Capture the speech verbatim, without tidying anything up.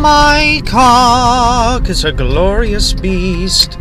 my cock is a glorious beast.